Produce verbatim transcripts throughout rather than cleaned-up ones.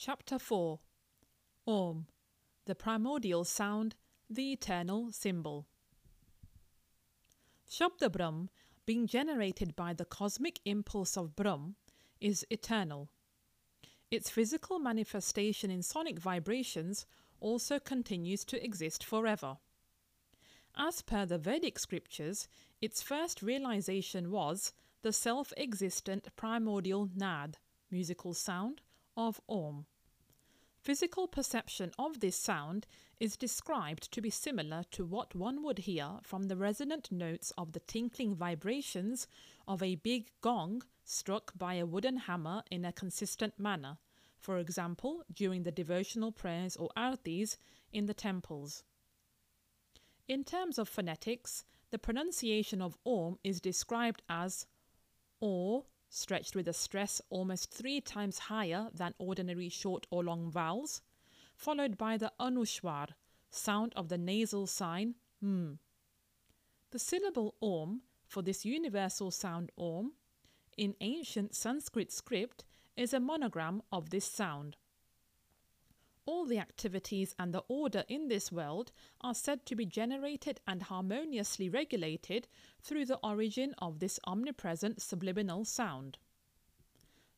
Chapter four. Aum, the primordial sound, the eternal symbol. Shabda Brahm, being generated by the cosmic impulse of Brahm, is eternal. Its physical manifestation in sonic vibrations also continues to exist forever. As per the Vedic scriptures, its first realization was the self-existent primordial nad, musical sound, of Aum. Physical perception of this sound is described to be similar to what one would hear from the resonant notes of the tinkling vibrations of a big gong struck by a wooden hammer in a consistent manner, for example during the devotional prayers or artis in the temples. In terms of phonetics, the pronunciation of Aum is described as or, stretched with a stress almost three times higher than ordinary short or long vowels, followed by the anusvara, sound of the nasal sign m. The syllable Aum for this universal sound Aum, in ancient Sanskrit script, is a monogram of this sound. All the activities and the order in this world are said to be generated and harmoniously regulated through the origin of this omnipresent subliminal sound.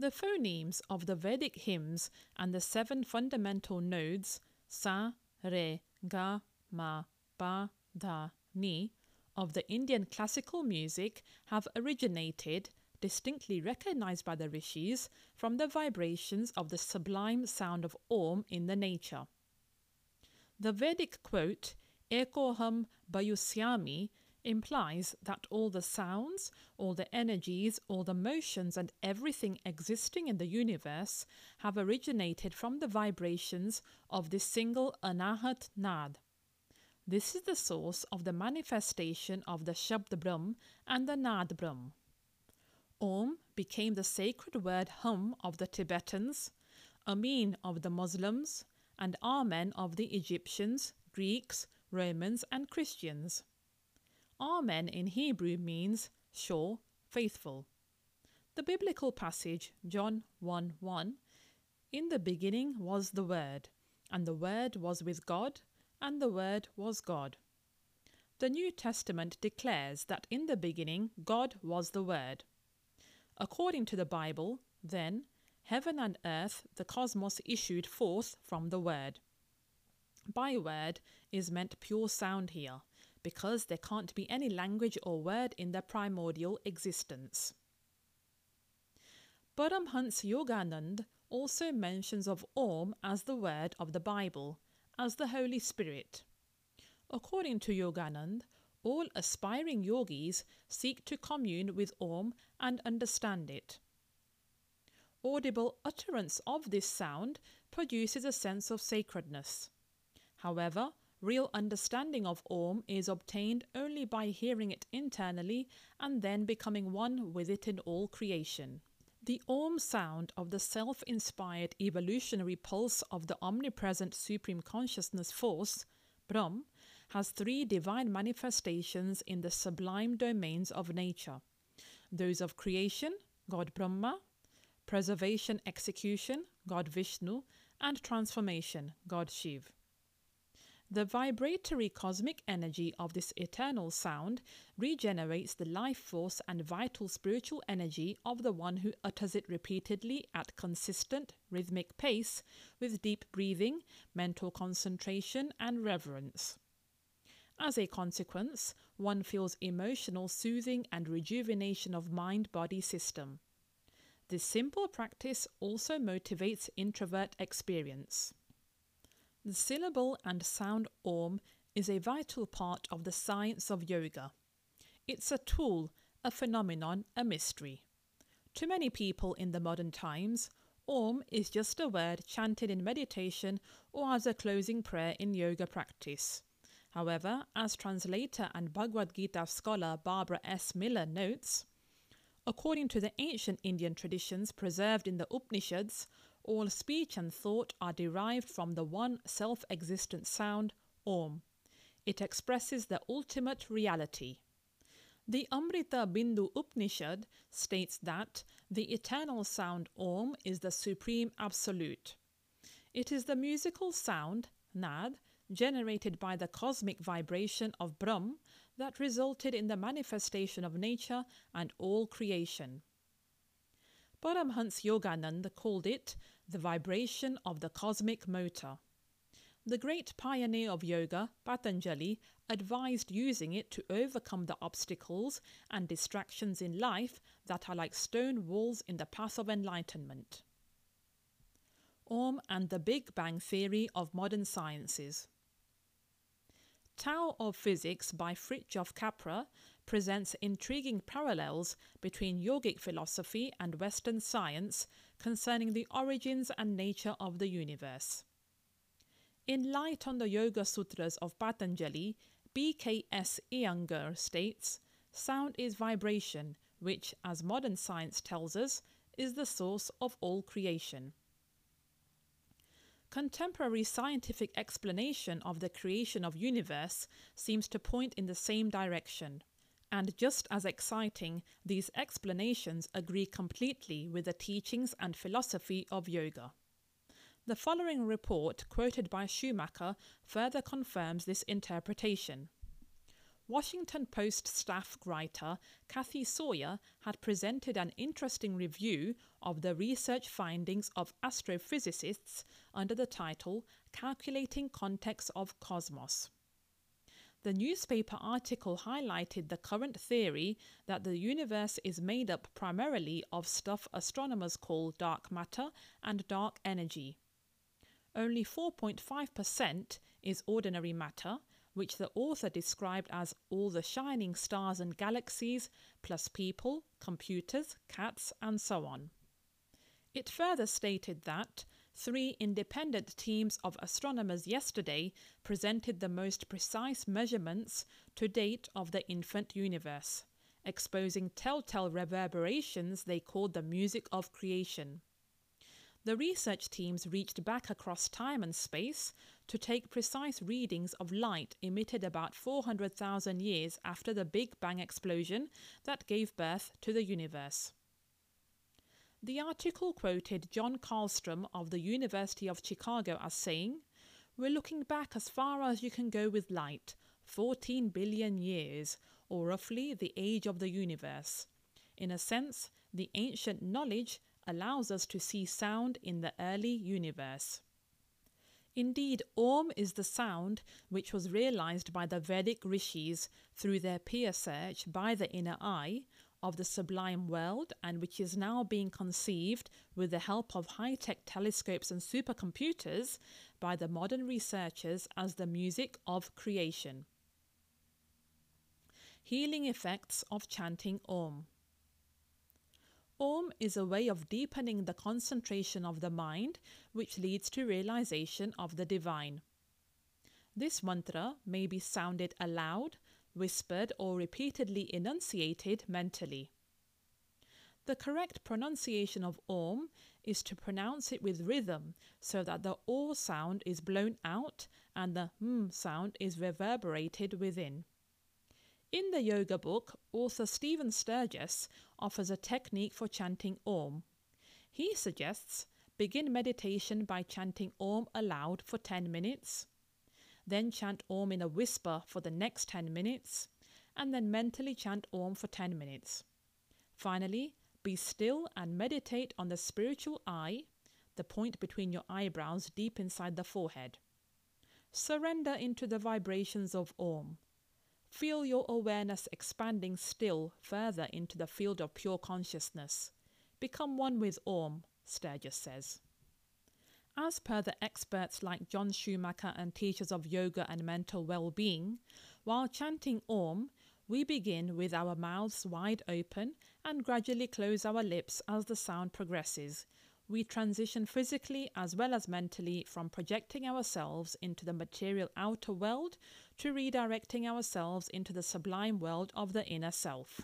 The phonemes of the Vedic hymns and the seven fundamental nodes sa, re, ga, ma, pa, dha, ni of the Indian classical music have originated, distinctly recognized by the Rishis, from the vibrations of the sublime sound of Aum in the nature. The Vedic quote, Ekoham Bayusyami, implies that all the sounds, all the energies, all the motions and everything existing in the universe have originated from the vibrations of this single Anahat Nad. This is the source of the manifestation of the Shabd Brahm and the Nad Brahm. Aum became the sacred word hum of the Tibetans, Amin of the Muslims, and Amen of the Egyptians, Greeks, Romans and Christians. Amen in Hebrew means sure, faithful. The biblical passage John one one, "In the beginning was the Word, and the Word was with God, and the Word was God." The New Testament declares that in the beginning God was the Word. According to the Bible, then, heaven and earth, the cosmos, issued forth from the Word. By word is meant pure sound here, because there can't be any language or word in their primordial existence. Paramahansa Yogananda also mentions of Aum as the word of the Bible, as the Holy Spirit. According to Yogananda, all aspiring yogis seek to commune with Aum and understand it. Audible utterance of this sound produces a sense of sacredness. However, real understanding of Aum is obtained only by hearing it internally and then becoming one with it in all creation. The Aum sound of the self-inspired evolutionary pulse of the omnipresent Supreme Consciousness Force, Brahm, has three divine manifestations in the sublime domains of nature, those of creation, God Brahma, preservation execution, God Vishnu, and transformation, God Shiva. The vibratory cosmic energy of this eternal sound regenerates the life force and vital spiritual energy of the one who utters it repeatedly at consistent, rhythmic pace with deep breathing, mental concentration, and reverence. As a consequence, one feels emotional soothing and rejuvenation of mind-body system. This simple practice also motivates introvert experience. The syllable and sound Aum is a vital part of the science of yoga. It's a tool, a phenomenon, a mystery. To many people in the modern times, Aum is just a word chanted in meditation or as a closing prayer in yoga practice. However, as translator and Bhagavad Gita scholar Barbara S. Miller notes, according to the ancient Indian traditions preserved in the Upanishads, all speech and thought are derived from the one self-existent sound, Aum. It expresses the ultimate reality. The Amrita Bindu Upanishad states that the eternal sound Aum is the supreme absolute. It is the musical sound, nad, generated by the cosmic vibration of Brahm that resulted in the manifestation of nature and all creation. Paramahansa Yogananda called it the vibration of the cosmic motor. The great pioneer of yoga, Patañjali, advised using it to overcome the obstacles and distractions in life that are like stone walls in the path of enlightenment. Aum and the Big Bang Theory of Modern Sciences. Tao of Physics by Fritjof Capra presents intriguing parallels between yogic philosophy and Western science concerning the origins and nature of the universe. In Light on the Yoga Sutras of Patanjali, B K S Iyengar states, "Sound is vibration, which, as modern science tells us, is the source of all creation." Contemporary scientific explanation of the creation of universe seems to point in the same direction. And just as exciting, these explanations agree completely with the teachings and philosophy of yoga. The following report, quoted by Schumacher, further confirms this interpretation. Washington Post staff writer Kathy Sawyer had presented an interesting review of the research findings of astrophysicists under the title Calculating Context of Cosmos. The newspaper article highlighted the current theory that the universe is made up primarily of stuff astronomers call dark matter and dark energy. Only four point five percent is ordinary matter, which the author described as all the shining stars and galaxies, plus people, computers, cats, and so on. It further stated that three independent teams of astronomers yesterday presented the most precise measurements to date of the infant universe, exposing telltale reverberations they called the music of creation. The research teams reached back across time and space to take precise readings of light emitted about four hundred thousand years after the Big Bang explosion that gave birth to the universe. The article quoted John Carlstrom of the University of Chicago as saying, "We're looking back as far as you can go with light, fourteen billion years, or roughly the age of the universe. In a sense, the ancient knowledge allows us to see sound in the early universe." Indeed, Aum is the sound which was realized by the Vedic Rishis through their peer search by the inner eye of the sublime world, and which is now being conceived with the help of high-tech telescopes and supercomputers by the modern researchers as the music of creation. Healing effects of chanting Aum. Aum is a way of deepening the concentration of the mind, which leads to realization of the divine. This mantra may be sounded aloud, whispered, or repeatedly enunciated mentally. The correct pronunciation of Aum is to pronounce it with rhythm, so that the O sound is blown out and the M sound is reverberated within. In the yoga book, author Stephen Sturgess offers a technique for chanting Aum. He suggests begin meditation by chanting Aum aloud for ten minutes, then chant Aum in a whisper for the next ten minutes, and then mentally chant Aum for ten minutes. Finally, be still and meditate on the spiritual eye, the point between your eyebrows deep inside the forehead. Surrender into the vibrations of Aum. Feel your awareness expanding still further into the field of pure consciousness. Become one with Aum, Sturgess says. As per the experts like John Schumacher and teachers of yoga and mental well-being, while chanting Aum, we begin with our mouths wide open and gradually close our lips as the sound progresses. We transition physically as well as mentally from projecting ourselves into the material outer world to redirecting ourselves into the sublime world of the inner self.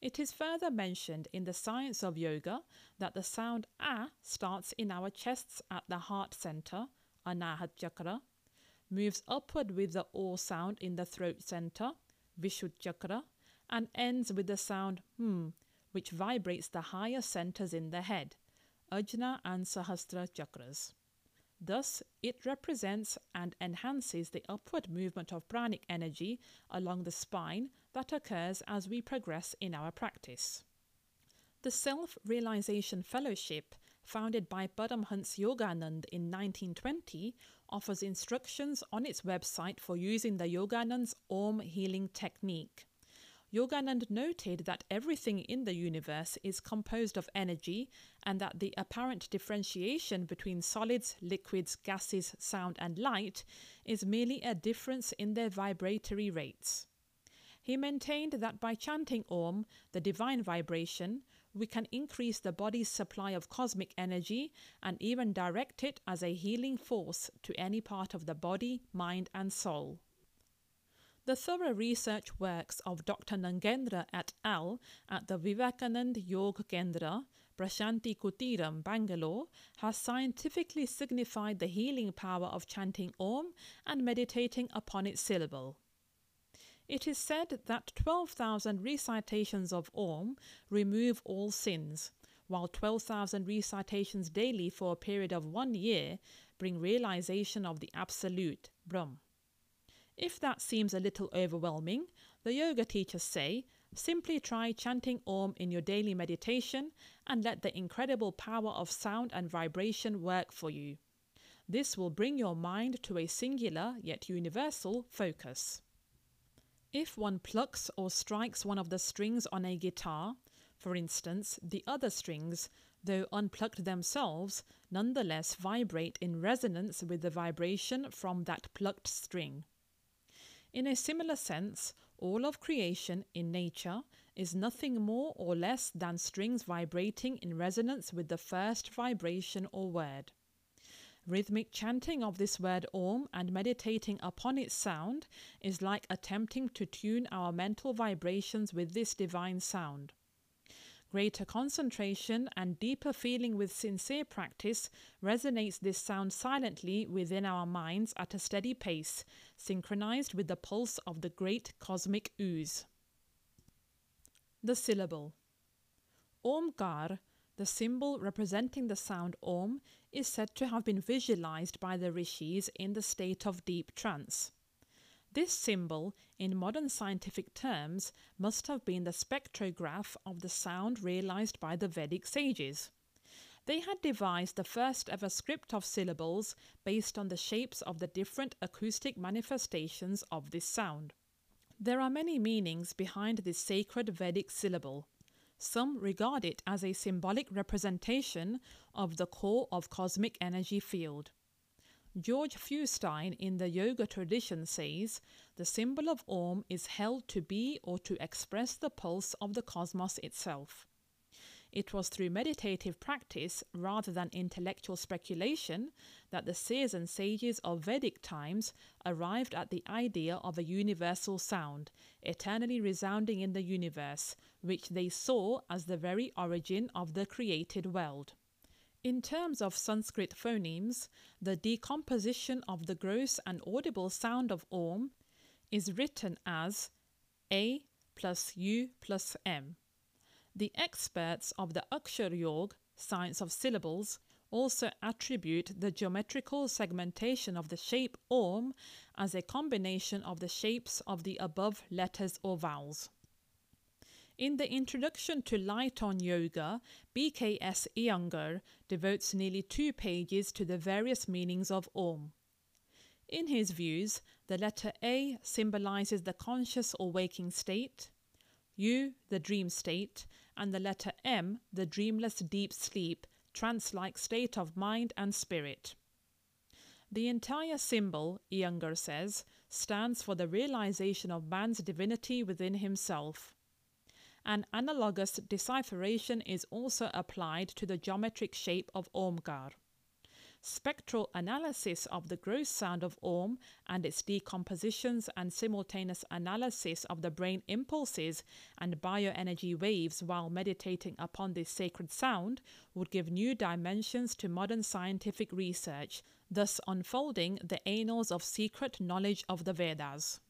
It is further mentioned in the science of yoga that the sound A starts in our chests at the heart center, Anahat Chakra, moves upward with the O sound in the throat center, Vishuddha Chakra, and ends with the sound Hmm, which vibrates the higher centers in the head, Ajna and sahastra chakras. Thus, it represents and enhances the upward movement of pranic energy along the spine that occurs as we progress in our practice. The Self-Realization Fellowship, founded by Paramahansa Yogananda in nineteen twenty, offers instructions on its website for using the Yogananda's Aum healing technique. Yogananda noted that everything in the universe is composed of energy and that the apparent differentiation between solids, liquids, gases, sound and light is merely a difference in their vibratory rates. He maintained that by chanting Aum, the divine vibration, we can increase the body's supply of cosmic energy and even direct it as a healing force to any part of the body, mind and soul. The thorough research works of Doctor Nangendra et al. At the Vivekananda Yoga Kendra, Prashanti Kutiram, Bangalore, has scientifically signified the healing power of chanting Aum and meditating upon its syllable. It is said that twelve thousand recitations of Aum remove all sins, while twelve thousand recitations daily for a period of one year bring realization of the Absolute, Brahm. If that seems a little overwhelming, the yoga teachers say, simply try chanting Aum in your daily meditation and let the incredible power of sound and vibration work for you. This will bring your mind to a singular yet universal focus. If one plucks or strikes one of the strings on a guitar, for instance, the other strings, though unplucked themselves, nonetheless vibrate in resonance with the vibration from that plucked string. In a similar sense, all of creation in nature is nothing more or less than strings vibrating in resonance with the first vibration or word. Rhythmic chanting of this word Aum and meditating upon its sound is like attempting to tune our mental vibrations with this divine sound. Greater concentration and deeper feeling with sincere practice resonates this sound silently within our minds at a steady pace, synchronized with the pulse of the great cosmic ooze. The syllable Omkar, the symbol representing the sound Aum, is said to have been visualized by the Rishis in the state of deep trance. This symbol, in modern scientific terms, must have been the spectrograph of the sound realized by the Vedic sages. They had devised the first ever script of syllables based on the shapes of the different acoustic manifestations of this sound. There are many meanings behind this sacred Vedic syllable. Some regard it as a symbolic representation of the core of cosmic energy field. George Feuerstein in the yoga tradition says, the symbol of Aum is held to be or to express the pulse of the cosmos itself. It was through meditative practice rather than intellectual speculation that the seers and sages of Vedic times arrived at the idea of a universal sound, eternally resounding in the universe, which they saw as the very origin of the created world. In terms of Sanskrit phonemes, the decomposition of the gross and audible sound of Aum is written as A plus U plus M. The experts of the Akshar Yoga, science of syllables, also attribute the geometrical segmentation of the shape Aum as a combination of the shapes of the above letters or vowels. In the introduction to Light on Yoga, B K S Iyengar devotes nearly two pages to the various meanings of Aum. In his views, the letter A symbolizes the conscious or waking state, U the dream state, and the letter M the dreamless deep sleep, trance-like state of mind and spirit. The entire symbol, Iyengar says, stands for the realization of man's divinity within himself. An analogous decipheration is also applied to the geometric shape of Omkar. Spectral analysis of the gross sound of Aum and its decompositions and simultaneous analysis of the brain impulses and bioenergy waves while meditating upon this sacred sound would give new dimensions to modern scientific research, thus unfolding the annals of secret knowledge of the Vedas.